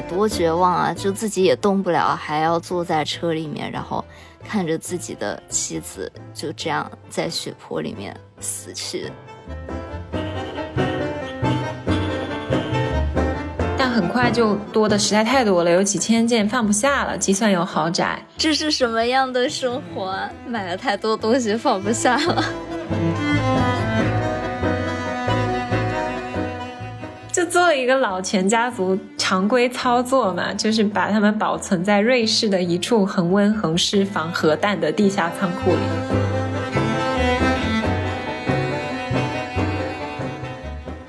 得多绝望啊，就自己也动不了，还要坐在车里面，然后看着自己的妻子就这样在血泊里面死去。但很快就多的实在太多了，有几千件放不下了，计算有豪宅。这是什么样的生活啊？买了太多东西放不下了。就做一个老钱家族常规操作嘛，就是把他们保存在瑞士的一处恒温恒湿防核弹的地下仓库里。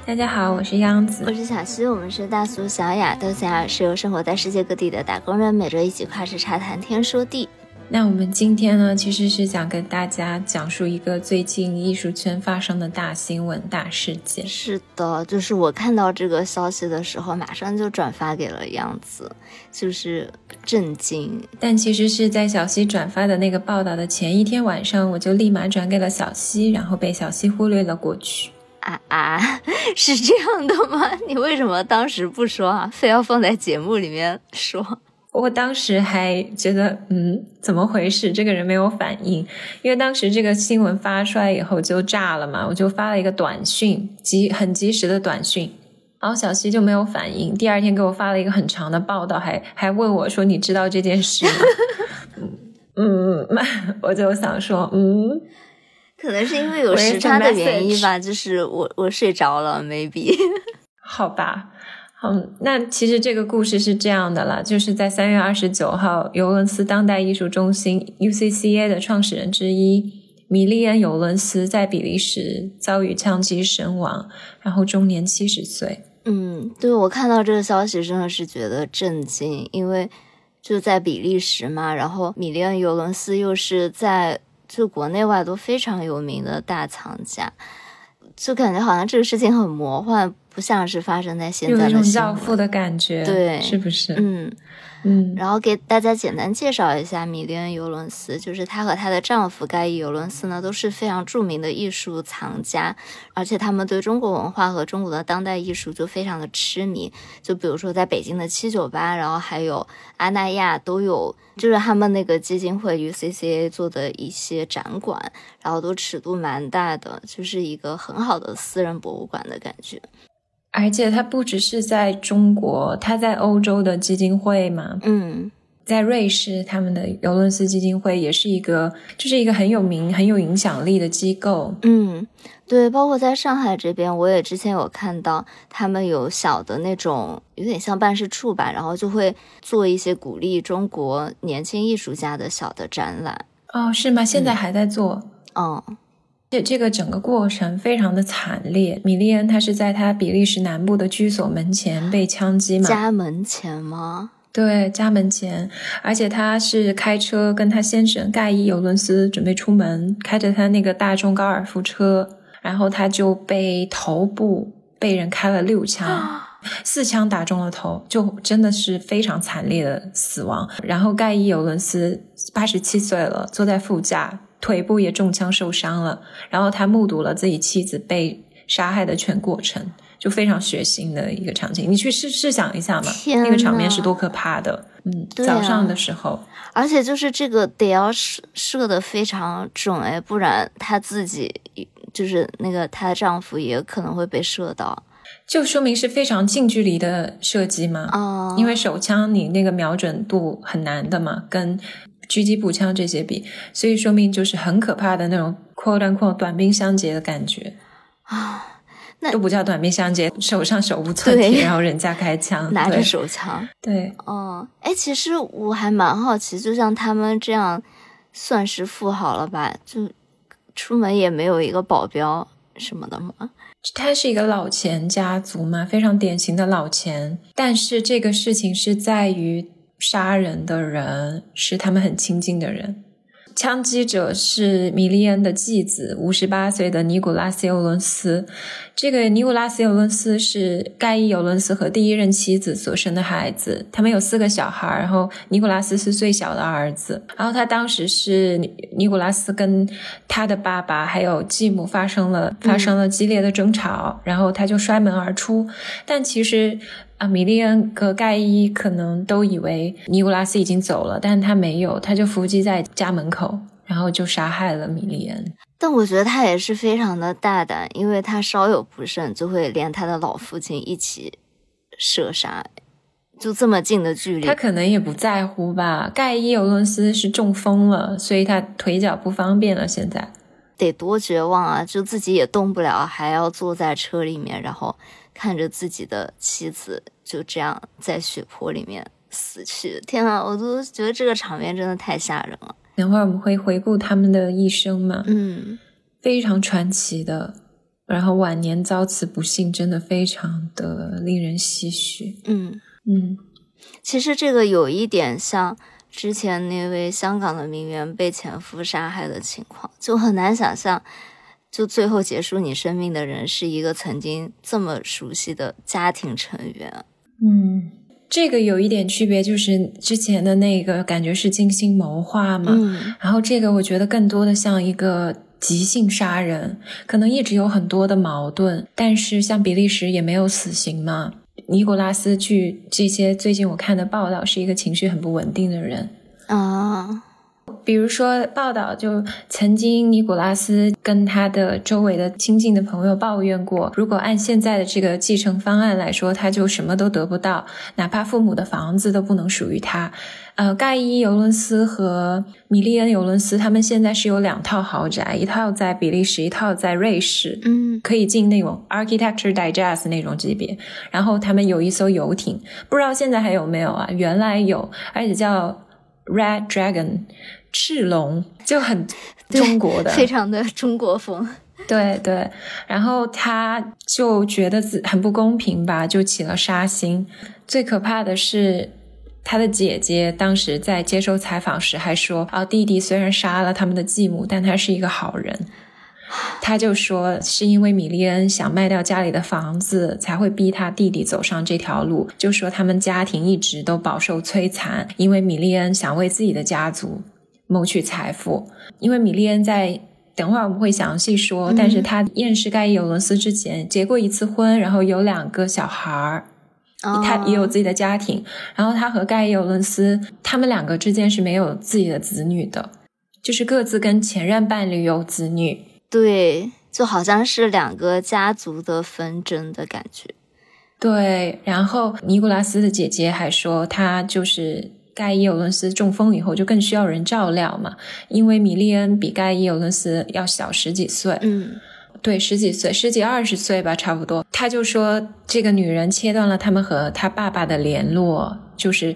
大家好，我是央子，我是小西，我们是大俗小雅。大俗小雅是生活在世界各地的打工人，每周一起跨时差谈天说地。那我们今天呢，其实是想跟大家讲述一个最近艺术圈发生的大新闻、大事件。是的，就是我看到这个消息的时候，马上就转发给了央子，就是震惊。但其实是在小西转发的那个报道的前一天晚上，我就立马转给了小西，然后被小西忽略了过去。是这样的吗？你为什么当时不说啊？非要放在节目里面说？我当时还觉得，怎么回事？这个人没有反应，因为当时这个新闻发出来以后就炸了嘛，我就发了一个短讯，很及时的短讯。然后小西就没有反应，第二天给我发了一个很长的报道，还问我说：“你知道这件事吗？”我就想说，可能是因为有时差的原因吧，就是我睡着了 maybe。 好吧，那其实这个故事是这样的啦，就是在3月29号尤伦斯当代艺术中心 UCCA 的创始人之一米利恩·尤伦斯在比利时遭遇枪击身亡，然后终年70岁。对，我看到这个消息真的是觉得震惊，因为就在比利时嘛，然后米利恩·尤伦斯又是在就国内外都非常有名的大藏家，就感觉好像这个事情很魔幻，不像是发生在现在的新闻，有一种教父的感觉，对，是不是？然后给大家简单介绍一下米利恩·尤伦斯，就是她和她的丈夫盖伊·尤伦斯呢，都是非常著名的艺术藏家，而且他们对中国文化和中国的当代艺术就非常的痴迷，就比如说在北京的798，然后还有阿那亚都有，就是他们那个基金会 UCCA 做的一些展馆，然后都尺度蛮大的，就是一个很好的私人博物馆的感觉。而且他不只是在中国，他在欧洲的基金会嘛，在瑞士他们的尤伦斯基金会也是一个，就是一个很有名、很有影响力的机构。对，包括在上海这边，我也之前有看到他们有小的那种有点像办事处吧，然后就会做一些鼓励中国年轻艺术家的小的展览。哦，是吗？现在还在做？这个整个过程非常的惨烈。米利恩她是在她比利时南部的居所门前被枪击嘛？家门前吗？对，家门前。而且她是开车跟她先生盖伊·尤伦斯准备出门，开着她那个大众高尔夫车，然后她就被头部被人开了6枪、4枪打中了头，就真的是非常惨烈的死亡。然后盖伊·尤伦斯87岁了，坐在副驾，腿部也中枪受伤了，然后他目睹了自己妻子被杀害的全过程，就非常血腥的一个场景。你去试想一下嘛，那个场面是多可怕的。早上的时候，而且就是这个得要射得非常准，不然他自己就是那个她的丈夫也可能会被射到，就说明是非常近距离的射击嘛。因为手枪你那个瞄准度很难的嘛，跟狙击步枪这些比，所以说明就是很可怕的那种 quote unquote 短兵相接的感觉啊，那都不叫短兵相接，手上手无寸铁，然后人家开枪，拿着手枪，对，其实我还蛮好奇，就像他们这样算是富豪了吧？就出门也没有一个保镖什么的吗？他是一个老钱家族嘛，非常典型的老钱，但是这个事情是在于。杀人的人是他们很亲近的人，枪击者是米利恩的继子58岁的尼古拉斯·尤伦斯。这个尼古拉斯·尤伦斯是盖伊·尤伦斯和第一任妻子所生的孩子，他们有4个小孩，然后尼古拉斯是最小的儿子。然后他当时是尼古拉斯跟他的爸爸还有继母发生了激烈的争吵，然后他就摔门而出。但其实阿米利安和盖伊可能都以为尼古拉斯已经走了，但他没有，他就伏击在家门口，然后就杀害了米利安。但我觉得他也是非常的大胆，因为他稍有不慎就会连他的老父亲一起射杀，就这么近的距离。他可能也不在乎吧，盖伊·尤伦斯是中风了，所以他腿脚不方便了，现在得多绝望啊，就自己也动不了，还要坐在车里面，然后看着自己的妻子就这样在血泊里面死去。天啊，我都觉得这个场面真的太吓人了。等会儿我们会回顾他们的一生嘛，非常传奇的，然后晚年遭此不幸，真的非常的令人唏嘘。其实这个有一点像之前那位香港的名媛被前夫杀害的情况，就很难想象就最后结束你生命的人是一个曾经这么熟悉的家庭成员。这个有一点区别，就是之前的那个感觉是精心谋划嘛，然后这个我觉得更多的像一个即兴杀人，可能一直有很多的矛盾，但是像比利时也没有死刑嘛。尼古拉斯据这些最近我看的报道是一个情绪很不稳定的人啊。比如说报道就曾经尼古拉斯跟他的周围的亲近的朋友抱怨过，如果按现在的这个继承方案来说，他就什么都得不到，哪怕父母的房子都不能属于他。盖伊·尤伦斯和米利恩·尤伦斯他们现在是有2套豪宅，一套在比利时，一套在瑞士，可以进那种 Architecture Digest 那种级别。然后他们有一艘游艇，不知道现在还有没有啊，原来有，而且叫 Red Dragon 赤龙，就很中国的，非常的中国风。对对，然后他就觉得很不公平吧，就起了杀心。最可怕的是他的姐姐当时在接受采访时还说，弟弟虽然杀了他们的继母，但他是一个好人。他就说是因为米利恩想卖掉家里的房子才会逼他弟弟走上这条路，就说他们家庭一直都饱受摧残，因为米利恩想为自己的家族谋取财富。因为米利恩在等会儿我们会详细说，但是他认识盖伊·尤伦斯之前结过一次婚，然后有2个小孩，他也有自己的家庭，然后他和盖伊·尤伦斯他们2个之间是没有自己的子女的，就是各自跟前任伴侣有子女。对，就好像是2个家族的纷争的感觉。对，然后尼古拉斯的姐姐还说，他就是盖伊·尤伦斯中风以后就更需要人照料嘛，因为米利恩比盖伊·尤伦斯要小10几岁。对，10几岁，10几20岁吧，差不多。他就说这个女人切断了他们和他爸爸的联络，就是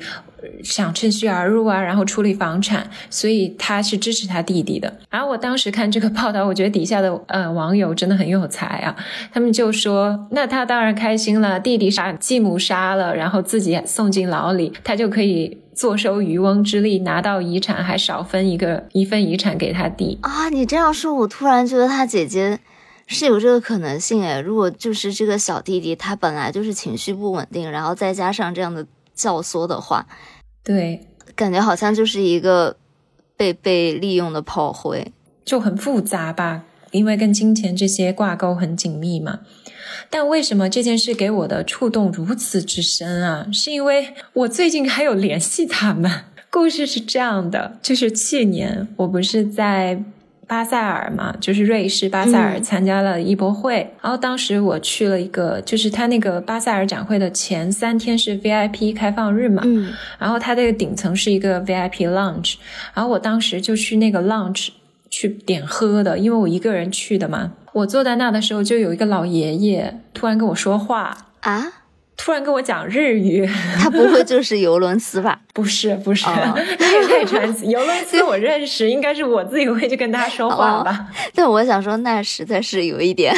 想趁虚而入啊，然后处理房产，所以他是支持他弟弟的。然后我当时看这个报道，我觉得底下的网友真的很有才啊，他们就说那他当然开心了，弟弟杀继母杀了，然后自己送进牢里，他就可以坐收渔翁之利，拿到遗产，还少分一份遗产给他弟啊。你这样说我突然觉得他姐姐是有这个可能性诶，如果就是这个小弟弟他本来就是情绪不稳定，然后再加上这样的教唆的话，对，感觉好像就是一个被利用的炮灰，就很复杂吧，因为跟金钱这些挂钩很紧密嘛。但为什么这件事给我的触动如此之深啊，是因为我最近还有联系他们。故事是这样的，就是去年我不是在巴塞尔嘛，就是瑞士巴塞尔参加了一博会，然后当时我去了一个，就是他那个巴塞尔展会的前3天是 VIP 开放日嘛，然后他这个顶层是一个 VIP lounge， 然后我当时就去那个 lounge 去点喝的，因为我一个人去的嘛。我坐在那的时候就有一个老爷爷突然跟我说话啊，突然跟我讲日语。他不会就是尤伦斯吧？不是，太传奇。尤伦斯我认识，应该是我自己会去跟他说话吧。但我想说，那实在是有一点。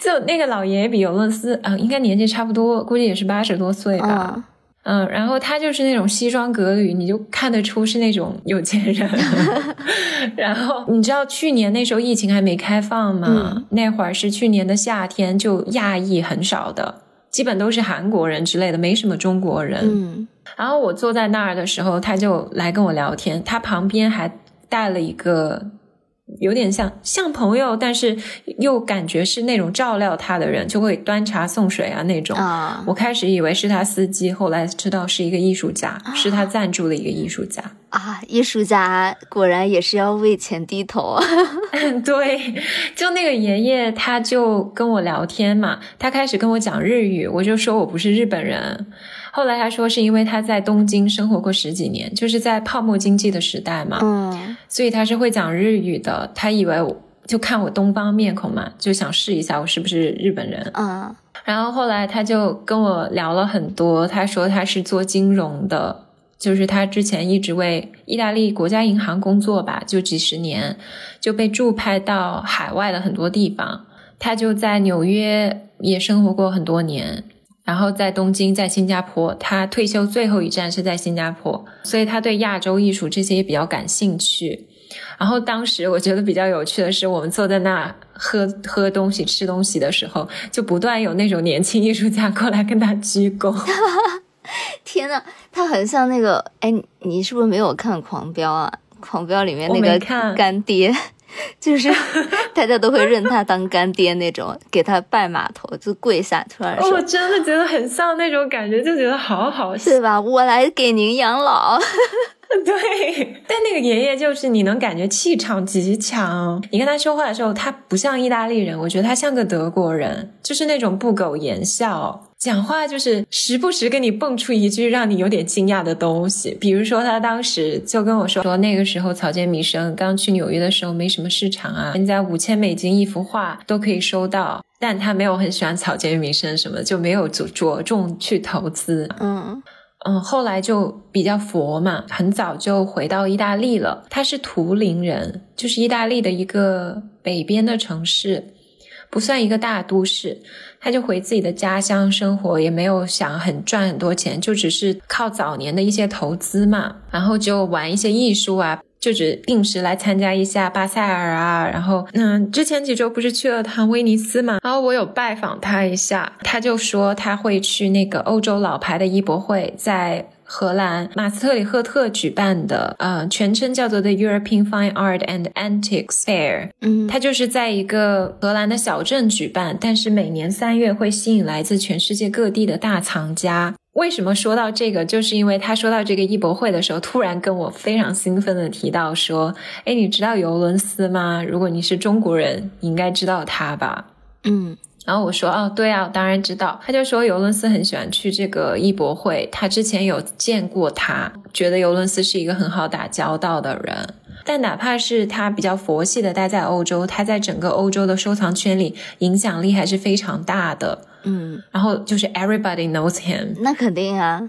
就那个老爷爷比尤伦斯应该年纪差不多，估计也是80多岁吧。然后他就是那种西装革履，你就看得出是那种有钱人。然后你知道去年那时候疫情还没开放嘛，那会儿是去年的夏天，就亚裔很少的。基本都是韩国人之类的，没什么中国人。然后我坐在那儿的时候，他就来跟我聊天，他旁边还带了一个有点像朋友，但是又感觉是那种照料他的人，就会端茶送水啊那种。我开始以为是他司机，后来知道是一个艺术家，是他赞助的一个艺术家。艺术家果然也是要为钱低头。对，就那个爷爷他就跟我聊天嘛，他开始跟我讲日语，我就说我不是日本人。后来他说是因为他在东京生活过10几年，就是在泡沫经济的时代嘛，所以他是会讲日语的。他以为我就看我东方面孔嘛，就想试一下我是不是日本人。然后后来他就跟我聊了很多，他说他是做金融的，就是他之前一直为意大利国家银行工作吧，就几十年，就被驻派到海外的很多地方。他就在纽约也生活过很多年，然后在东京，在新加坡，他退休最后一站是在新加坡，所以他对亚洲艺术这些也比较感兴趣。然后当时我觉得比较有趣的是，我们坐在那喝东西吃东西的时候，就不断有那种年轻艺术家过来跟他鞠躬。天哪，他很像那个，你是不是没有看狂飙啊？狂飙里面那个干爹就是大家都会认他当干爹那种，给他拜码头，就跪下，突然说，我真的觉得很像那种感觉，就觉得好好笑，对吧？我来给您养老。对，但那个爷爷就是你能感觉气场极强，你跟他说话的时候，他不像意大利人，我觉得他像个德国人，就是那种不苟言笑，讲话就是时不时跟你蹦出一句让你有点惊讶的东西。比如说他当时就跟我说那个时候草间弥生刚去纽约的时候没什么市场啊，人家$5000一幅画都可以收到，但他没有很喜欢草间弥生什么，就没有着重去投资。后来就比较佛嘛，很早就回到意大利了。他是图林人，就是意大利的一个北边的城市，不算一个大都市。他就回自己的家乡生活，也没有想赚很多钱，就只是靠早年的一些投资嘛，然后就玩一些艺术啊，就只定时来参加一下巴塞尔啊。然后之前几周不是去了趟威尼斯嘛，然后我有拜访他一下，他就说他会去那个欧洲老牌的艺博会，在荷兰马斯特里赫特举办的，全称叫做 The European Fine Art and Antiques Fair。它就是在一个荷兰的小镇举办，但是每年3月会吸引来自全世界各地的大藏家。为什么说到这个，就是因为他说到这个艺博会的时候，突然跟我非常兴奋的提到说，你知道尤伦斯吗？如果你是中国人，你应该知道他吧。然后我说对啊，我当然知道。他就说尤伦斯很喜欢去这个艺博会，他之前有见过他，觉得尤伦斯是一个很好打交道的人。但哪怕是他比较佛系的待在欧洲，他在整个欧洲的收藏圈里影响力还是非常大的。然后就是 everybody knows him。 那肯定啊，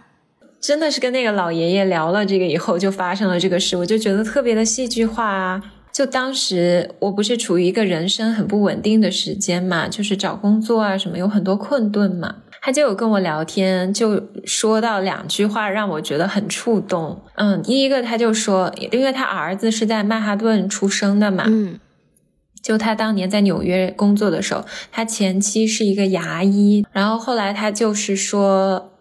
真的是跟那个老爷爷聊了这个以后，就发生了这个事，我就觉得特别的戏剧化啊。就当时我不是处于一个人生很不稳定的时间嘛，就是找工作啊什么有很多困顿嘛，他就有跟我聊天，就说到2句话让我觉得很触动。第一个他就说，因为他儿子是在曼哈顿出生的嘛，就他当年在纽约工作的时候，他前妻是一个牙医，然后后来他就是说，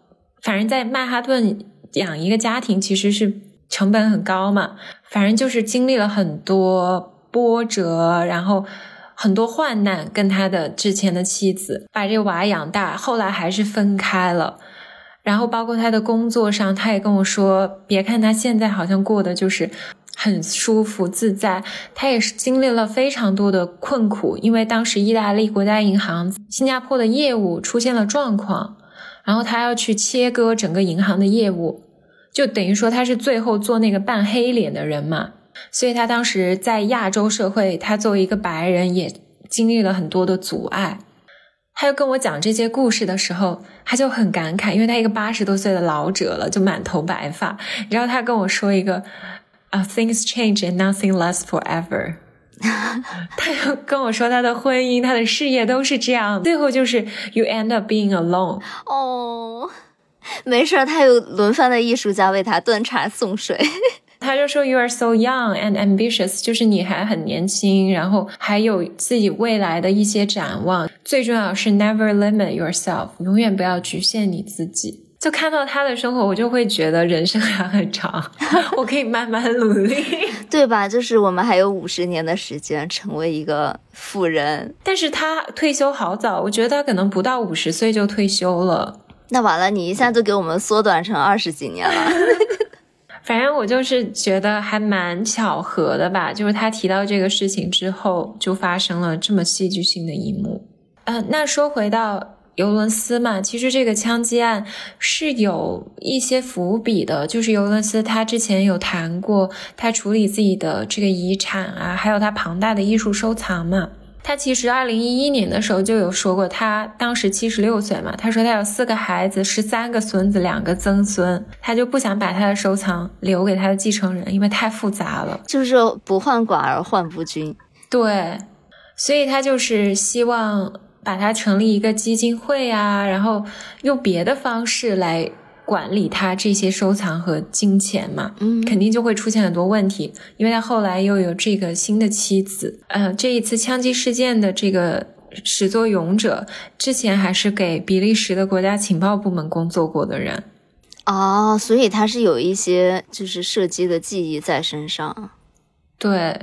反正在曼哈顿养一个家庭其实是成本很高嘛，反正就是经历了很多波折，然后很多患难，跟他的之前的妻子把这娃养大，后来还是分开了。然后包括他的工作上，他也跟我说，别看他现在好像过得就是很舒服自在，他也是经历了非常多的困苦，因为当时意大利国家银行新加坡的业务出现了状况，然后他要去切割整个银行的业务，就等于说他是最后做那个扮黑脸的人嘛，所以他当时在亚洲社会，他作为一个白人也经历了很多的阻碍。他就跟我讲这些故事的时候，他就很感慨，因为他一个80多岁的老者了，就满头白发。你知道他跟我说一个things change and nothing lasts forever。他就跟我说他的婚姻、他的事业都是这样，最后就是 you end up being alone。没事，他有轮番的艺术家为他端茶送水。他就说 You are so young and ambitious， 就是你还很年轻，然后还有自己未来的一些展望，最重要是 Never limit yourself， 永远不要局限你自己。就看到他的生活，我就会觉得人生还很长，我可以慢慢努力，对吧？就是我们还有50年的时间成为一个富人。但是他退休好早，我觉得他可能不到50岁就退休了。那完了，你一下就给我们缩短成20几年了。反正我就是觉得还蛮巧合的吧，就是他提到这个事情之后，就发生了这么戏剧性的一幕。那说回到尤伦斯嘛，其实这个枪击案是有一些伏笔的，就是尤伦斯他之前有谈过他处理自己的这个遗产啊，还有他庞大的艺术收藏嘛。他其实2011年的时候就有说过，他当时76岁嘛，他说他有4个孩子、13个孙子、2个曾孙，他就不想把他的收藏留给他的继承人，因为太复杂了，就是不患寡而患不均。对，所以他就是希望把它成立一个基金会啊，然后用别的方式来管理他这些收藏和金钱嘛，肯定就会出现很多问题，因为他后来又有这个新的妻子。这一次枪击事件的这个始作俑者之前还是给比利时的国家情报部门工作过的人。哦，所以他是有一些就是射击的记忆在身上。对，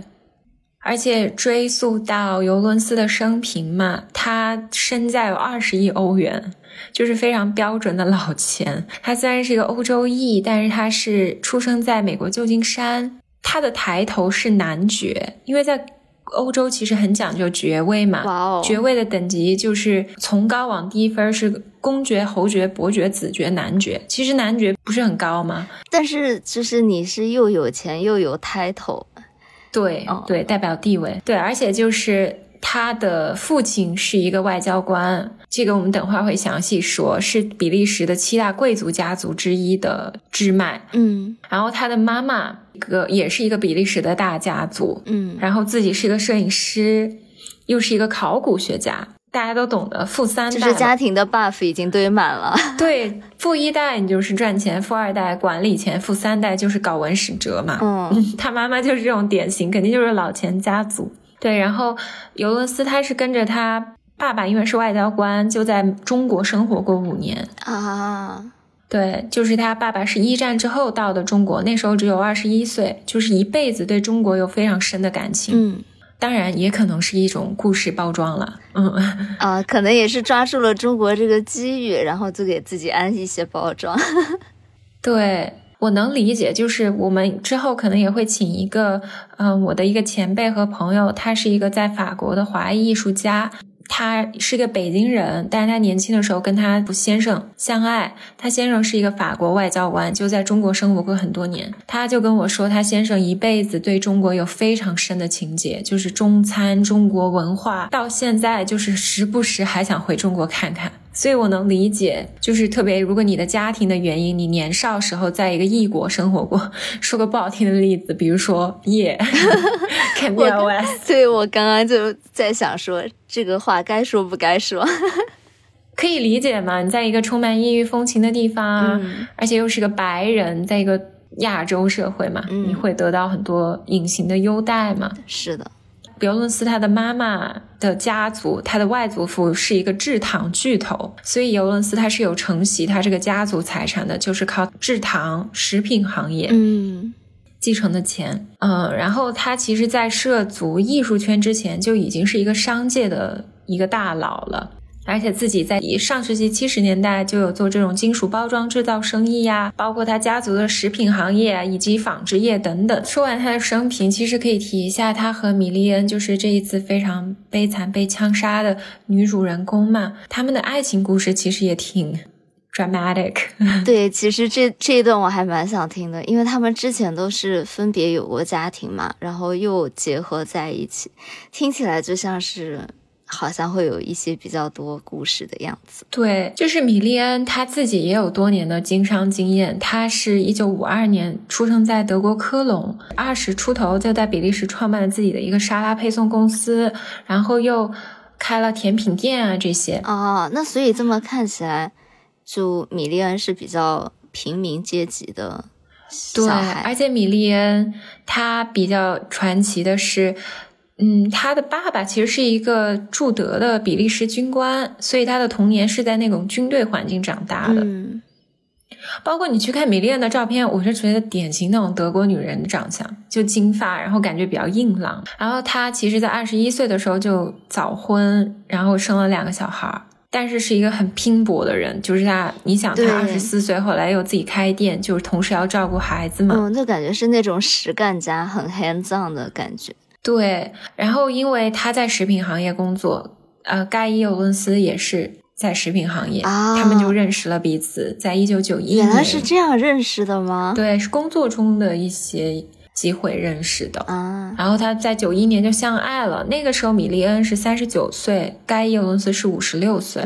而且追溯到尤伦斯的生平嘛，他身价有20亿欧元，就是非常标准的老钱。他虽然是一个欧洲裔，但是他是出生在美国旧金山，他的抬头是男爵，因为在欧洲其实很讲究爵位嘛。Wow. 爵位的等级就是从高往低分是公爵、侯爵、伯爵、子爵、男爵，其实男爵不是很高嘛，但是就是你是又有钱又有抬头。对对，代表地位。对，而且就是他的父亲是一个外交官，这个我们等会儿会详细说，是比利时的7大贵族家族之一的支脉。嗯，然后他的妈妈也是一个比利时的大家族。嗯，然后自己是一个摄影师，又是一个考古学家。大家都懂得，富3代就是家庭的 buff 已经堆满了。对，富1代你就是赚钱，富2代管理钱，富3代就是搞文史哲嘛。他妈妈就是这种典型，肯定就是老钱家族。对，然后尤伦斯他是跟着他爸爸，因为是外交官，就在中国生活过5年啊。对，就是他爸爸是一战之后到的中国，那时候只有21岁，就是一辈子对中国有非常深的感情。嗯。当然也可能是一种故事包装了。可能也是抓住了中国这个机遇，然后就给自己安一些包装。对，我能理解，就是我们之后可能也会请一个我的一个前辈和朋友，他是一个在法国的华裔艺术家，他是个北京人，但是他年轻的时候跟他先生相爱，他先生是一个法国外交官，就在中国生活过很多年。他就跟我说，他先生一辈子对中国有非常深的情结，就是中餐、中国文化，到现在就是时不时还想回中国看看。所以我能理解，就是特别如果你的家庭的原因，你年少时候在一个异国生活过，说个不好听的例子，比如说Kanye West。 对，我刚刚就在想说这个话该说不该说。可以理解嘛，你在一个充满异域风情的地方啊，而且又是个白人，在一个亚洲社会嘛，你会得到很多隐形的优待嘛。是的，尤伦斯他的妈妈的家族，他的外祖父是一个制糖巨头，所以尤伦斯他是有承袭他这个家族财产的，就是靠制糖食品行业继承的钱。然后他其实在涉足艺术圈之前就已经是一个商界的一个大佬了，而且自己在上世纪70年代就有做这种金属包装制造生意呀，包括他家族的食品行业啊，以及纺织业等等。说完他的生平，其实可以提一下他和米莉恩，就是这一次非常悲惨被枪杀的女主人公嘛，他们的爱情故事其实也挺 dramatic。 对，其实这一段我还蛮想听的，因为他们之前都是分别有过家庭嘛，然后又结合在一起，听起来就像是好像会有一些比较多故事的样子。对，就是米莉恩她自己也有多年的经商经验，她是1952年出生在德国科隆，20出头就在比利时创办了自己的一个沙拉配送公司，然后又开了甜品店啊这些。那所以这么看起来，就米莉恩是比较平民阶级的小孩。对，而且米莉恩她比较传奇的是他的爸爸其实是一个驻德的比利时军官，所以他的童年是在那种军队环境长大的。包括你去看米莉安的照片，我是觉得典型那种德国女人的长相，就金发，然后感觉比较硬朗。然后她其实在21岁的时候就早婚，然后生了2个小孩，但是是一个很拼搏的人，就是她，你想她24岁后来又自己开店，就是同时要照顾孩子嘛，就感觉是那种实干家，很 hands on 的感觉。对，然后因为她在食品行业工作，盖伊尤伦斯也是在食品行业，他们就认识了彼此，在1991年。原来是这样认识的吗？对，是工作中的一些机会认识的啊。然后他在91年就相爱了。那个时候米利恩是39岁，盖伊尤伦斯是56岁。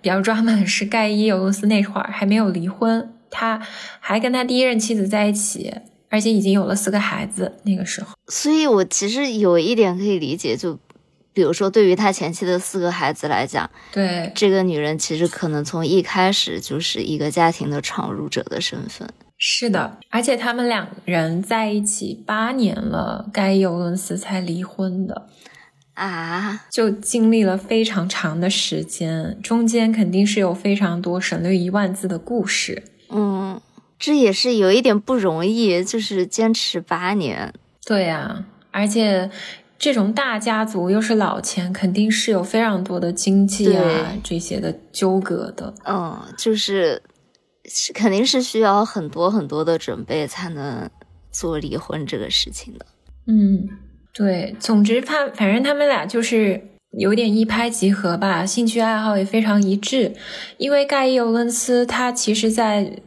比较drama的是盖伊尤伦斯那会儿还没有离婚，他还跟他第一任妻子在一起，而且已经有了4个孩子。那个时候，所以我其实有一点可以理解，就比如说对于他前妻的4个孩子来讲，对这个女人其实可能从一开始就是一个家庭的闯入者的身份。是的，而且他们2人在一起8年了，盖伊尤伦斯才离婚的啊，就经历了非常长的时间，中间肯定是有非常多省略10000字的故事。这也是有一点不容易，就是坚持8年。对啊，而且这种大家族又是老钱，肯定是有非常多的经济啊这些的纠葛的。就是肯定是需要很多很多的准备才能做离婚这个事情的。对，总之反正他们俩就是有点一拍即合吧，兴趣爱好也非常一致。因为盖伊尤伦斯他其实在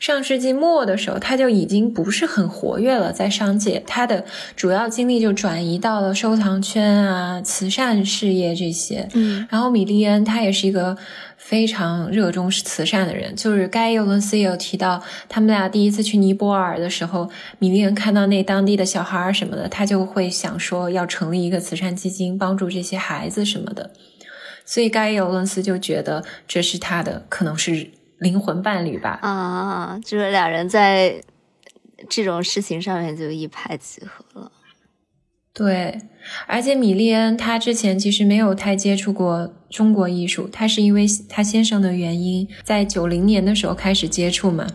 上世纪末的时候他就已经不是很活跃了，在商界他的主要精力就转移到了收藏圈啊、慈善事业这些。然后米利恩他也是一个非常热衷慈善的人，就是盖伊尤伦斯也有提到，他们俩第一次去尼泊尔的时候，米利恩看到那当地的小孩什么的，他就会想说要成立一个慈善基金帮助这些孩子什么的。所以盖伊尤伦斯就觉得这是他的可能是灵魂伴侣吧。就是2人在这种事情上面就一拍即合了。对，而且米利恩他之前其实没有太接触过中国艺术，他是因为他先生的原因，在90年的时候开始接触嘛。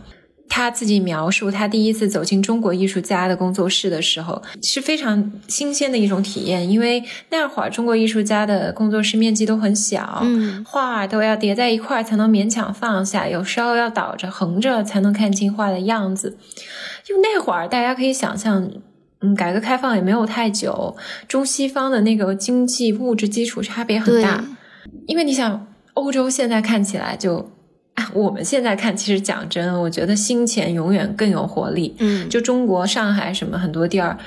他自己描述他第一次走进中国艺术家的工作室的时候是非常新鲜的一种体验，因为那会儿中国艺术家的工作室面积都很小，画都要叠在一块才能勉强放下，有时候要倒着横着才能看清画的样子。就那会儿大家可以想象，改革开放也没有太久，中西方的那个经济物质基础差别很大。因为你想欧洲现在看起来就我们现在看，其实讲真，我觉得新钱永远更有活力。就中国上海什么很多地儿，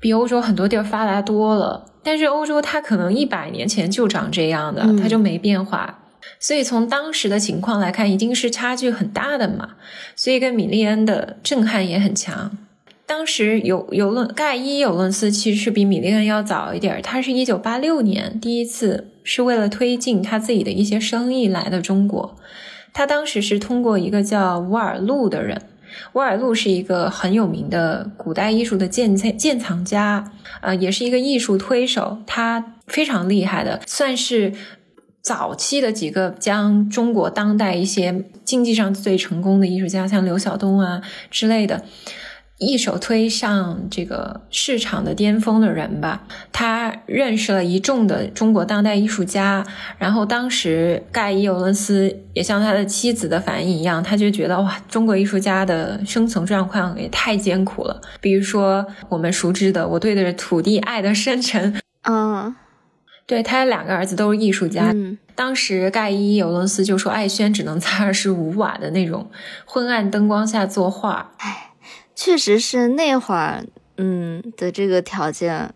比欧洲很多地儿发达多了。但是欧洲它可能100年前就长这样的，它就没变化。所以从当时的情况来看，一定是差距很大的嘛。所以跟米利恩的震撼也很强。当时盖伊尤伦斯其实是比米利恩要早一点，他是1986年第一次是为了推进他自己的一些生意来的中国。他当时是通过一个叫伍尔路的人，伍尔路是一个很有名的古代艺术的鉴藏家，也是一个艺术推手，他非常厉害的，算是早期的几个将中国当代一些经济上最成功的艺术家，像刘晓东啊之类的，一手推上这个市场的巅峰的人吧。他认识了一众的中国当代艺术家，然后当时盖伊尤伦斯也像他的妻子的反应一样，他就觉得哇，中国艺术家的生存状况也太艰苦了。比如说我们熟知的我对着土地爱的深沉，对，他2个儿子都是艺术家。当时盖伊尤伦斯就说艾轩只能在25瓦的那种昏暗灯光下作画。确实是那会儿的这个条件。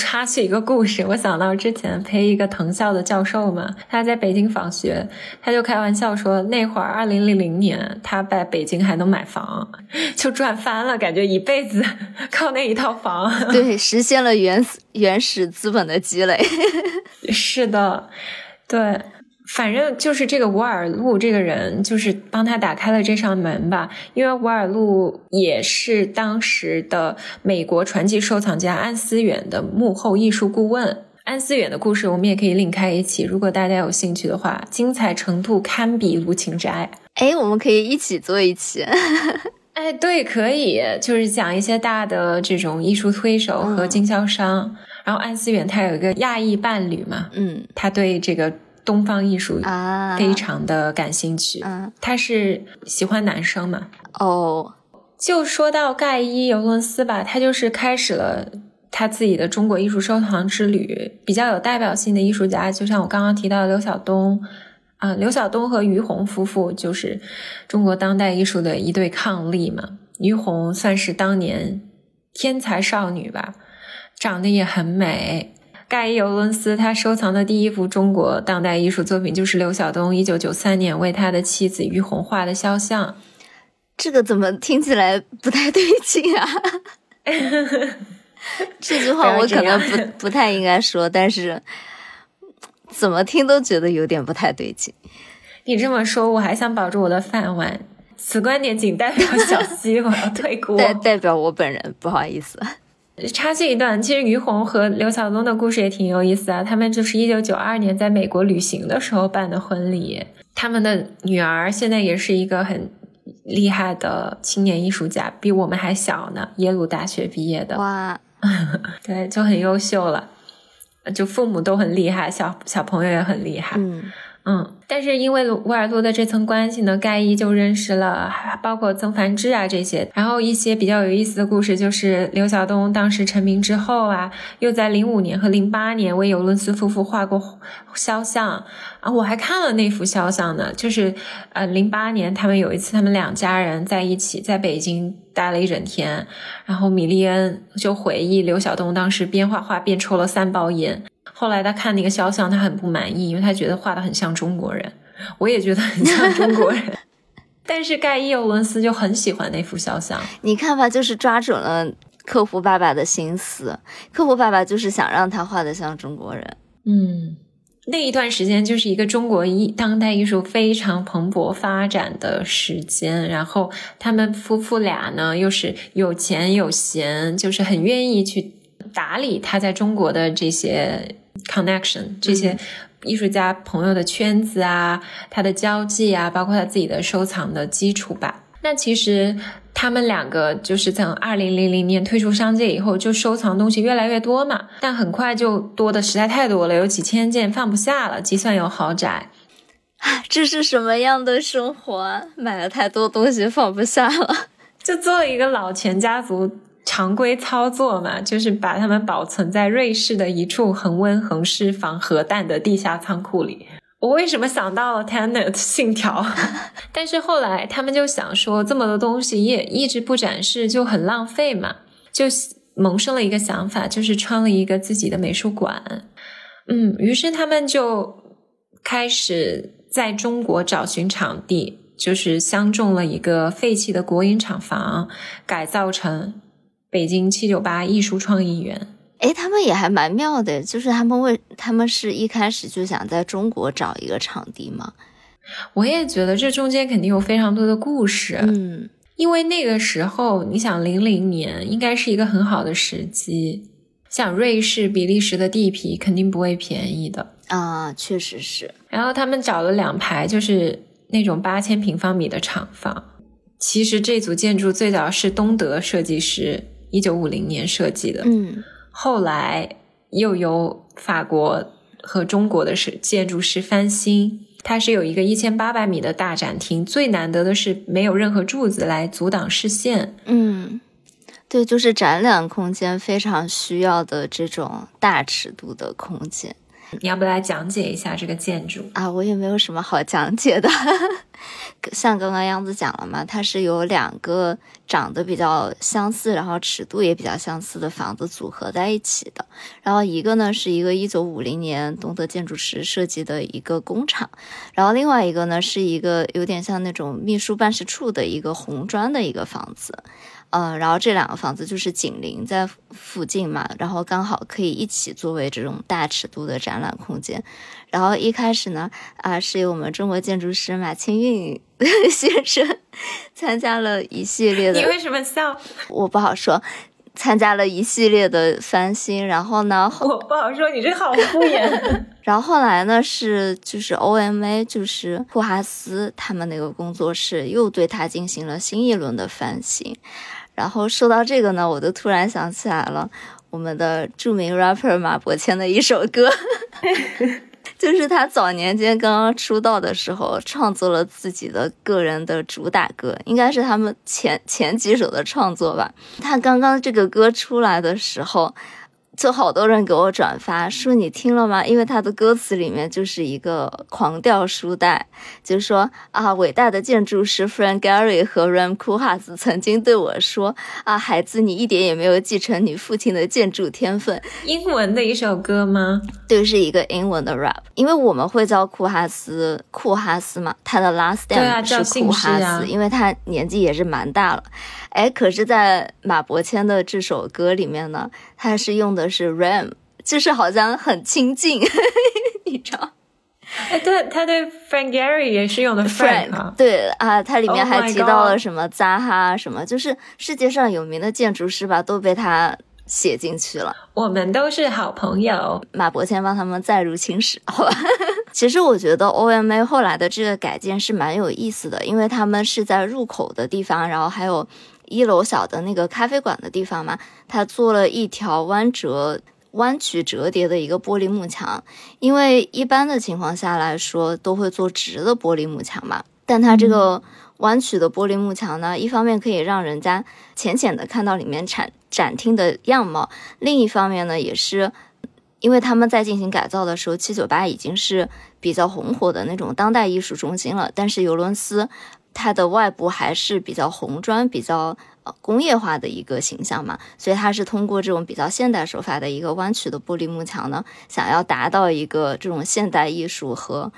插叙一个故事，我想到之前陪一个藤校的教授嘛，他在北京访学，他就开玩笑说那会儿2000年他在北京还能买房，就赚翻了，感觉一辈子靠那一套房。对，实现了原始资本的积累。是的，对。反正就是这个伍尔路这个人就是帮他打开了这扇门吧。因为伍尔路也是当时的美国传奇收藏家安思远的幕后艺术顾问，安思远的故事我们也可以另开一期，如果大家有兴趣的话，精彩程度堪比卢芹斋。哎，我们可以一起做一期。哎，对，可以，就是讲一些大的这种艺术推手和经销商。然后安思远他有一个亚裔伴侣嘛，他对这个东方艺术非常的感兴趣，他是喜欢男生嘛。哦，就说到盖伊·尤伦斯吧，他就是开始了他自己的中国艺术收藏之旅。比较有代表性的艺术家，就像我刚刚提到的刘晓东。刘晓东和于洪夫妇就是中国当代艺术的一对伉俪嘛。于洪算是当年天才少女吧，长得也很美。盖伊·尤伦斯他收藏的第一幅中国当代艺术作品就是刘晓东1993年为他的妻子于洪画的肖像。这个怎么听起来不太对劲啊？这句话我可能不太应该说，但是怎么听都觉得有点不太对劲。你这么说，我还想保住我的饭碗。此观点仅代表小西，我要退锅。代表我本人，不好意思。插叙一段，其实于洪和刘晓东的故事也挺有意思啊。他们就是1992年在美国旅行的时候办的婚礼。他们的女儿现在也是一个很厉害的青年艺术家，比我们还小呢，耶鲁大学毕业的。哇，对，就很优秀了。就父母都很厉害，小朋友也很厉害。但是因为乌尔多的这层关系呢，盖伊就认识了包括曾梵志啊这些。然后一些比较有意思的故事就是刘晓东当时成名之后啊，又在05年和08年为尤伦斯夫妇画过肖像啊。我还看了那幅肖像呢，就是08年他们有一次他们两家人在一起在北京待了一整天，然后米利恩就回忆刘晓东当时边画画边抽了3包烟。后来他看那个肖像他很不满意，因为他觉得画得很像中国人。我也觉得很像中国人。但是盖伊·尤伦斯就很喜欢那幅肖像。你看吧，就是抓准了客户爸爸的心思，客户爸爸就是想让他画得像中国人。那一段时间就是一个中国当代艺术非常蓬勃发展的时间。然后他们夫妇俩呢又是有钱有闲，就是很愿意去打理他在中国的这些connection， 这些艺术家朋友的圈子啊，他的交际啊，包括他自己的收藏的基础吧。那其实他们两个就是从2000年退出商界以后，就收藏东西越来越多嘛，但很快就多的实在太多了，有几千件放不下了，即算有豪宅。这是什么样的生活啊？买了太多东西放不下了。就做一个老钱家族常规操作嘛，就是把它们保存在瑞士的一处恒温恒湿防核弹的地下仓库里。我为什么想到了 Tenet 信条？但是后来他们就想说这么多东西也一直不展示就很浪费嘛，就萌生了一个想法，就是创了一个自己的美术馆。于是他们就开始在中国找寻场地，就是相中了一个废弃的国营厂房，改造成北京798艺术创意园。诶，他们也还蛮妙的，就是他们是一开始就想在中国找一个场地吗？我也觉得这中间肯定有非常多的故事。因为那个时候你想00年应该是一个很好的时机，像瑞士比利时的地皮肯定不会便宜的啊，确实是。然后他们找了2排就是那种8000平方米的厂房。其实这组建筑最早是东德设计师1950年设计的，后来又由法国和中国的建筑师翻新。它是有一个1800米的大展厅，最难得的是没有任何柱子来阻挡视线。对，就是展览空间非常需要的这种大尺度的空间。你要不来讲解一下这个建筑啊？我也没有什么好讲解的。像刚刚样子讲了嘛，它是由2个长得比较相似然后尺度也比较相似的房子组合在一起的。然后一个呢是一个1950年东德建筑师设计的一个工厂，然后另外一个呢是一个有点像那种秘书办事处的一个红砖的一个房子。然后这2个房子就是紧邻在附近嘛，然后刚好可以一起作为这种大尺度的展览空间。然后一开始呢，是由我们中国建筑师马清运先生参加了一系列的。你为什么笑？我不好说，参加了一系列的翻新，然后呢，我不好说，你这好敷衍。然后后来呢，是就是 OMA， 就是库哈斯他们那个工作室又对他进行了新一轮的翻新。然后说到这个呢，我就突然想起来了我们的著名 rapper 马伯骞的一首歌。就是他早年间刚刚出道的时候创作了自己的个人的主打歌，应该是他们前几首的创作吧。他刚刚这个歌出来的时候就好多人给我转发说你听了吗，因为他的歌词里面就是一个狂掉书袋，就说啊，伟大的建筑师 Frank Gehry 和 Rem Koolhaas 曾经对我说啊，孩子你一点也没有继承你父亲的建筑天分。英文的一首歌吗？对，是一个英文的 rap， 因为我们会叫库哈斯嘛，他的 last name 是库哈斯、啊、因为他年纪也是蛮大了。哎，可是在马伯骞的这首歌里面呢，他是用的是 Ram， 就是好像很亲近你知道。哎，对，他对 Frank Gehry 也是用的 Frank、啊、对啊，他里面还提到了什么 Zaha 什么，就是世界上有名的建筑师吧都被他写进去了。我们都是好朋友，马伯骞帮他们载入情史，好吧。其实我觉得 OMA 后来的这个改建是蛮有意思的，因为他们是在入口的地方，然后还有一楼小的那个咖啡馆的地方嘛，他做了一条弯曲折叠的一个玻璃幕墙，因为一般的情况下来说都会做直的玻璃幕墙嘛，但他这个弯曲的玻璃幕墙呢，一方面可以让人家浅浅的看到里面展厅的样貌，另一方面呢，也是因为他们在进行改造的时候798已经是比较红火的那种当代艺术中心了，但是尤伦斯它的外部还是比较红砖比较工业化的一个形象嘛，所以它是通过这种比较现代手法的一个弯曲的玻璃幕墙呢，想要达到一个这种现代艺术和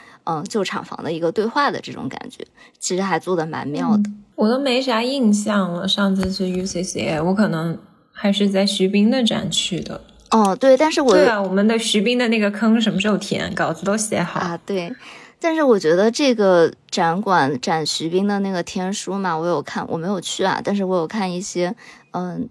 旧厂房的一个对话的这种感觉，其实还做的蛮妙的、我都没啥印象了，上次去 UCCA 我可能还是在徐冰的展去的。哦，对，但是对啊，我们的徐冰的那个坑什么时候填，稿子都写好啊，对。但是我觉得这个展馆展徐冰的那个天书嘛，我有看，我没有去啊，但是我有看一些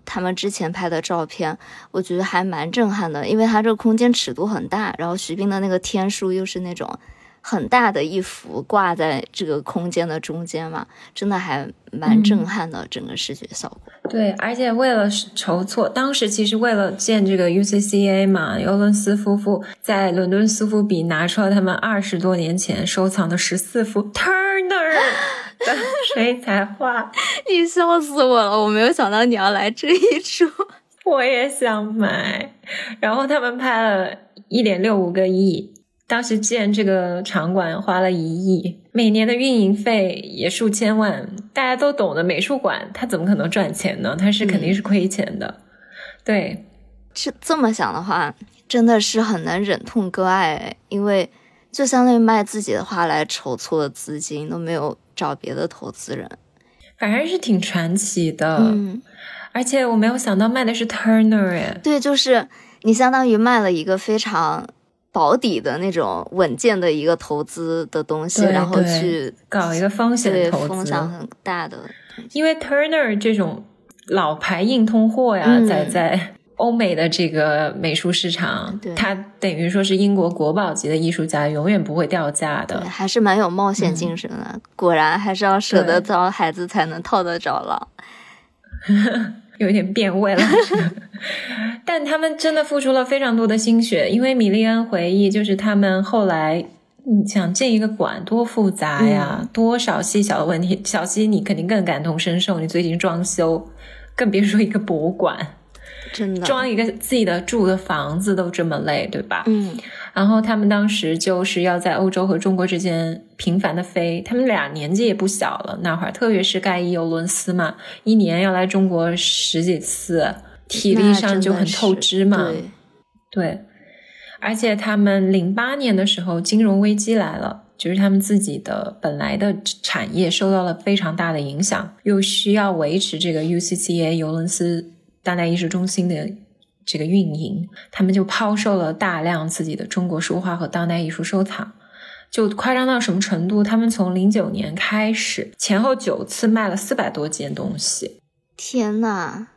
他们之前拍的照片，我觉得还蛮震撼的，因为它这个空间尺度很大，然后徐冰的那个天书又是那种很大的一幅挂在这个空间的中间嘛，真的还蛮震撼的、整个视觉效果。对，而且为了筹措，当时其实为了建这个 UCCA 嘛，尤伦斯夫妇在伦敦苏富比拿出了他们20多年前收藏的14幅 Turner 的水彩画。你笑死我了，我没有想到你要来这一出。我也想买，然后他们拍了1.65个亿。当时建这个场馆花了1亿，每年的运营费也数千万，大家都懂的，美术馆它怎么可能赚钱呢？它是肯定是亏钱的、对，是这么想的话真的是很难忍痛割爱，因为就相当于卖自己的话来筹措资金，都没有找别的投资人，反正是挺传奇的。而且我没有想到卖的是 Turner 耶。对，就是你相当于卖了一个非常保底的那种稳健的一个投资的东西，然后去搞一个风险投资，风险很大的。因为 Turner 这种老牌硬通货呀，在欧美的这个美术市场，它等于说是英国国宝级的艺术家，永远不会掉价的。对，还是蛮有冒险精神的，果然还是要舍得着孩子才能套得着狼。有点变味了但他们真的付出了非常多的心血，因为米利恩回忆就是他们后来你想建一个馆多复杂呀、多少细小的问题，小溪你肯定更感同身受，你最近装修更别说一个博物馆，真的装一个自己的住的房子都这么累，对吧？然后他们当时就是要在欧洲和中国之间频繁的飞，他们俩年纪也不小了那会儿，特别是盖伊尤伦斯嘛，一年要来中国10几次，体力上就很透支嘛。对，而且他们08年的时候金融危机来了，就是他们自己的本来的产业受到了非常大的影响，又需要维持这个 UCCA 尤伦斯当代艺术中心的这个运营，他们就抛售了大量自己的中国书画和当代艺术收藏，就夸张到什么程度，他们从09年开始前后9次卖了400多件东西。天哪，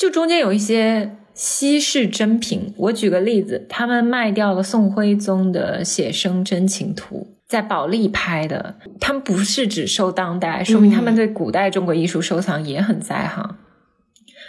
就中间有一些稀世珍品。我举个例子，他们卖掉了宋徽宗的写生真情图，在保利拍的，他们不是只收当代，说明他们对古代中国艺术收藏也很在行。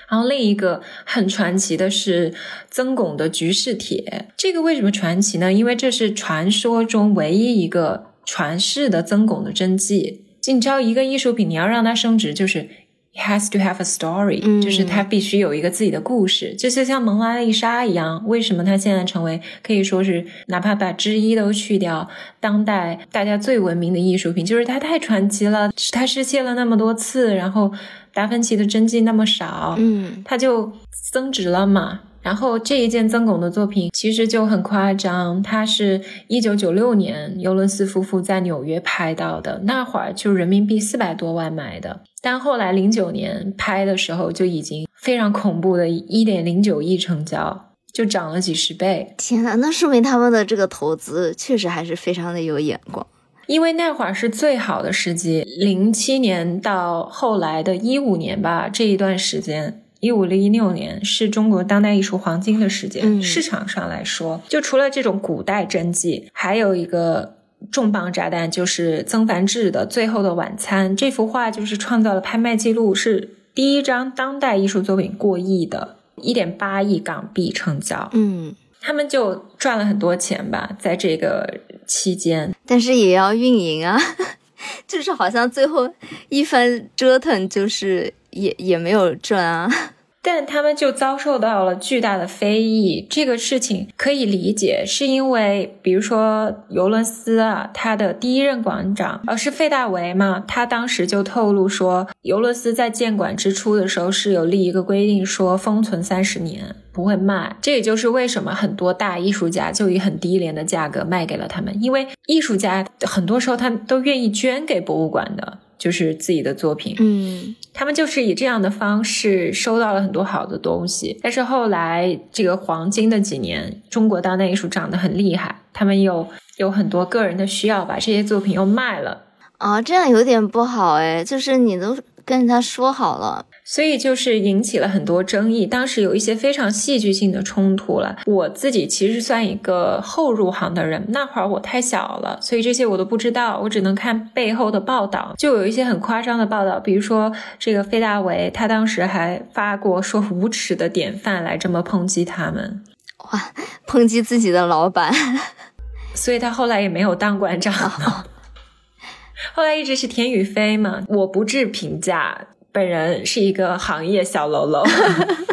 然后另一个很传奇的是曾巩的局势帖，这个为什么传奇呢？因为这是传说中唯一一个传世的曾巩的真迹。你知道一个艺术品你要让它升值，就是 it has to have a story，就是它必须有一个自己的故事。这就像蒙娜丽莎一样，为什么它现在成为可以说是哪怕把之一都去掉当代大家最文明的艺术品，就是它太传奇了，它失窃了那么多次，然后达芬奇的真迹那么少，它就增值了嘛。然后这一件曾巩的作品其实就很夸张，它是1996年尤伦斯夫妇在纽约拍到的，那会儿就人民币400多万买的，但后来09年拍的时候就已经非常恐怖的 1.09 亿成交，就涨了几十倍。天哪，那说明他们的这个投资确实还是非常的有眼光。因为那会儿是最好的时机，07年到后来的15年吧，这一段时间15-16年是中国当代艺术黄金的时间，市场上来说，就除了这种古代真迹，还有一个重磅炸弹，就是曾梵志的《最后的晚餐》，这幅画就是创造了拍卖记录，是第一张当代艺术作品过亿的， 1.8 亿港币成交。他们就赚了很多钱吧，在这个期间。但是也要运营啊，就是好像最后一番折腾就是也没有赚啊，但他们就遭受到了巨大的非议。这个事情可以理解，是因为比如说尤伦斯啊，他的第一任馆长是费大为嘛，他当时就透露说，尤伦斯在建馆之初的时候是有立一个规定说封存30年不会卖，这也就是为什么很多大艺术家就以很低廉的价格卖给了他们，因为艺术家很多时候他们都愿意捐给博物馆的，就是自己的作品，他们就是以这样的方式收到了很多好的东西。但是后来这个黄金的几年，中国当代艺术涨得很厉害，他们又有很多个人的需要，把这些作品又卖了啊，这样有点不好哎，就是你都跟他说好了，所以就是引起了很多争议，当时有一些非常戏剧性的冲突了。我自己其实算一个后入行的人，那会儿我太小了，所以这些我都不知道，我只能看背后的报道，就有一些很夸张的报道，比如说这个费大为他当时还发过说无耻的典范来这么抨击他们。哇，抨击自己的老板所以他后来也没有当馆长后来一直是田雨飞嘛。我不置评价，本人是一个行业小喽啰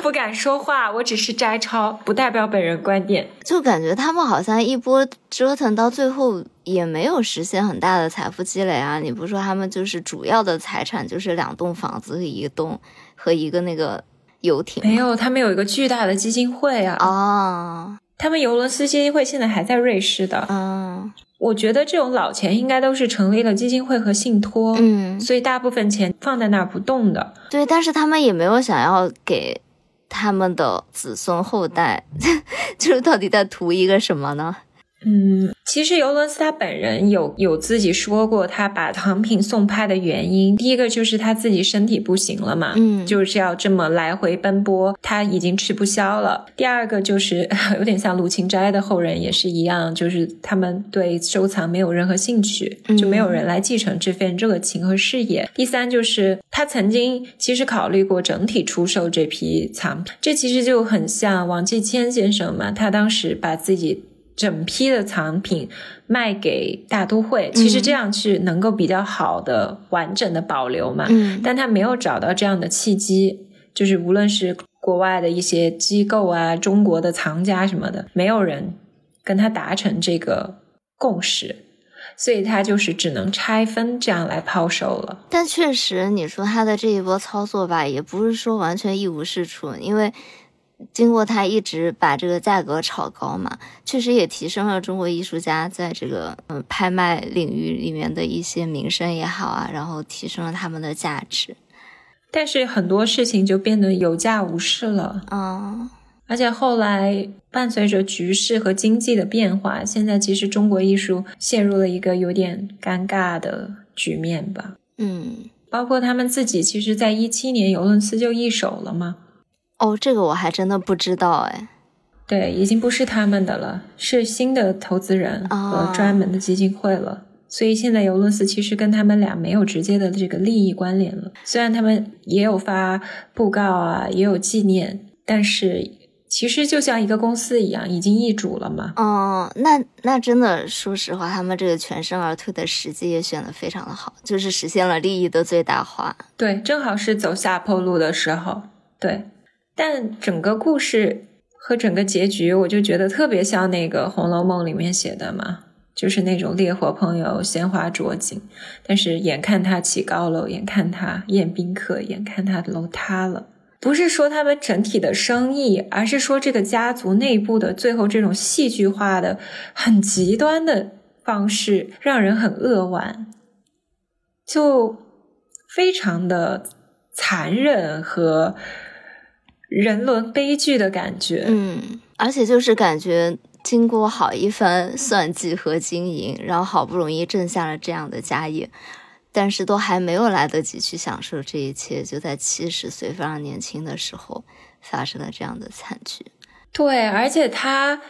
不敢说话，我只是摘抄，不代表本人观点。就感觉他们好像一波折腾到最后也没有实现很大的财富积累啊，你不说他们就是主要的财产就是2栋房子和一个那个游艇。没有，他们有一个巨大的基金会啊。哦，他们尤伦斯基金会现在还在瑞士的。我觉得这种老钱应该都是成立了基金会和信托，所以大部分钱放在那儿不动的。对，但是他们也没有想要给他们的子孙后代就是到底在图一个什么呢？其实尤伦斯他本人有自己说过，他把藏品送拍的原因，第一个就是他自己身体不行了嘛，就是要这么来回奔波，他已经吃不消了。第二个就是有点像卢芹斋的后人也是一样，就是他们对收藏没有任何兴趣，就没有人来继承这份热情和事业。第三就是他曾经其实考虑过整体出售这批藏品，这其实就很像王继谦先生嘛，他当时把自己整批的藏品卖给大都会，其实这样是能够比较好的完整的保留嘛。但他没有找到这样的契机，就是无论是国外的一些机构啊，中国的藏家什么的，没有人跟他达成这个共识，所以他就是只能拆分这样来抛售了。但确实你说他的这一波操作吧，也不是说完全一无是处，因为经过他一直把这个价格炒高嘛，确实也提升了中国艺术家在这个拍卖领域里面的一些名声也好啊，然后提升了他们的价值。但是很多事情就变得有价无市了。而且后来伴随着局势和经济的变化，现在其实中国艺术陷入了一个有点尴尬的局面吧。包括他们自己，其实在17年尤伦斯就易手了嘛。哦，这个我还真的不知道哎。对，已经不是他们的了，是新的投资人和专门的基金会了。所以现在尤伦斯其实跟他们俩没有直接的这个利益关联了。虽然他们也有发布告啊，也有纪念，但是其实就像一个公司一样，已经易主了嘛。哦，那真的说实话，他们这个全身而退的时机也选得非常的好，就是实现了利益的最大化。对，正好是走下坡路的时候。对，但整个故事和整个结局，我就觉得特别像那个《红楼梦》里面写的嘛。就是那种烈火烹油鲜花着锦，但是眼看他起高楼，眼看他宴宾客，眼看他楼塌了。不是说他们整体的生意，而是说这个家族内部的最后这种戏剧化的很极端的方式让人很扼腕，就非常的残忍和人伦悲剧的感觉。嗯，而且就是感觉经过好一番算计和经营，然后好不容易挣下了这样的家业，但是都还没有来得及去享受这一切，就在70岁非常年轻的时候发生了这样的惨剧。对，而且他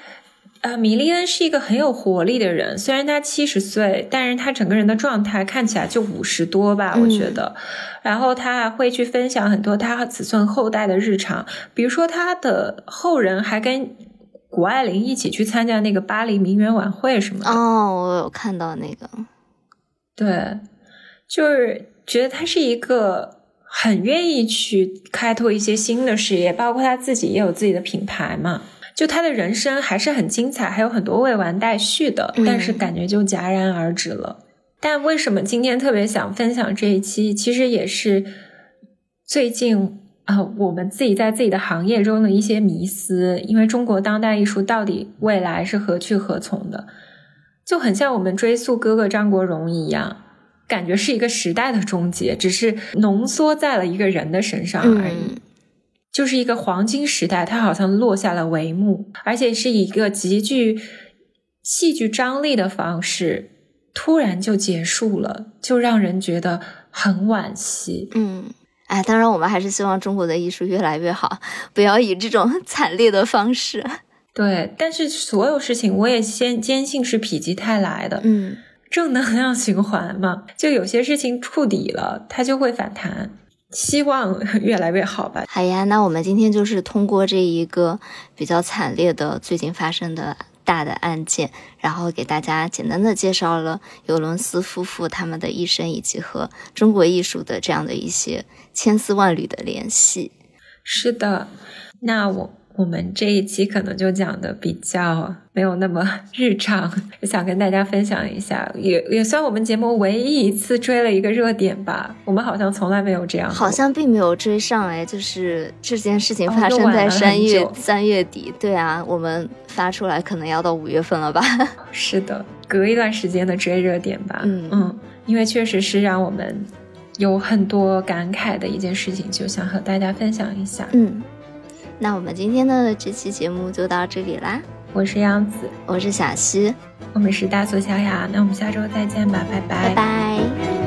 米利恩是一个很有活力的人，虽然他70岁，但是他整个人的状态看起来就50多吧，我觉得。然后他还会去分享很多他和子孙后代的日常，比如说他的后人还跟谷爱凌一起去参加那个巴黎名媛晚会什么的。哦，我有看到那个。对，就是觉得他是一个很愿意去开拓一些新的事业，包括他自己也有自己的品牌嘛，就他的人生还是很精彩，还有很多未完待续的，但是感觉就戛然而止了。但为什么今天特别想分享这一期，其实也是最近我们自己在自己的行业中的一些迷思，因为中国当代艺术到底未来是何去何从的，就很像我们追溯哥哥张国荣一样，感觉是一个时代的终结，只是浓缩在了一个人的身上而已。就是一个黄金时代，它好像落下了帷幕，而且是一个极具戏剧张力的方式，突然就结束了，就让人觉得很惋惜。哎，当然我们还是希望中国的艺术越来越好，不要以这种惨烈的方式。对，但是所有事情我也坚信是否极泰来的，正能量循环嘛，就有些事情触底了，它就会反弹，希望越来越好吧。好呀，那我们今天就是通过这一个比较惨烈的最近发生的大的案件，然后给大家简单的介绍了尤伦斯夫妇他们的一生，以及和中国艺术的这样的一些千丝万缕的联系。是的，那我们这一期可能就讲的比较没有那么日常，想跟大家分享一下，也算我们节目唯一一次追了一个热点吧。我们好像从来没有这样，好像并没有追上。哎，就是这件事情发生在3月底。对啊，我们发出来可能要到5月份了吧。是的，隔一段时间的追热点吧。因为确实是让我们有很多感慨的一件事情，就想和大家分享一下。那我们今天的这期节目就到这里啦。我是杨子，我是小西，我们是大俗小雅。那我们下周再见吧，拜拜，拜拜。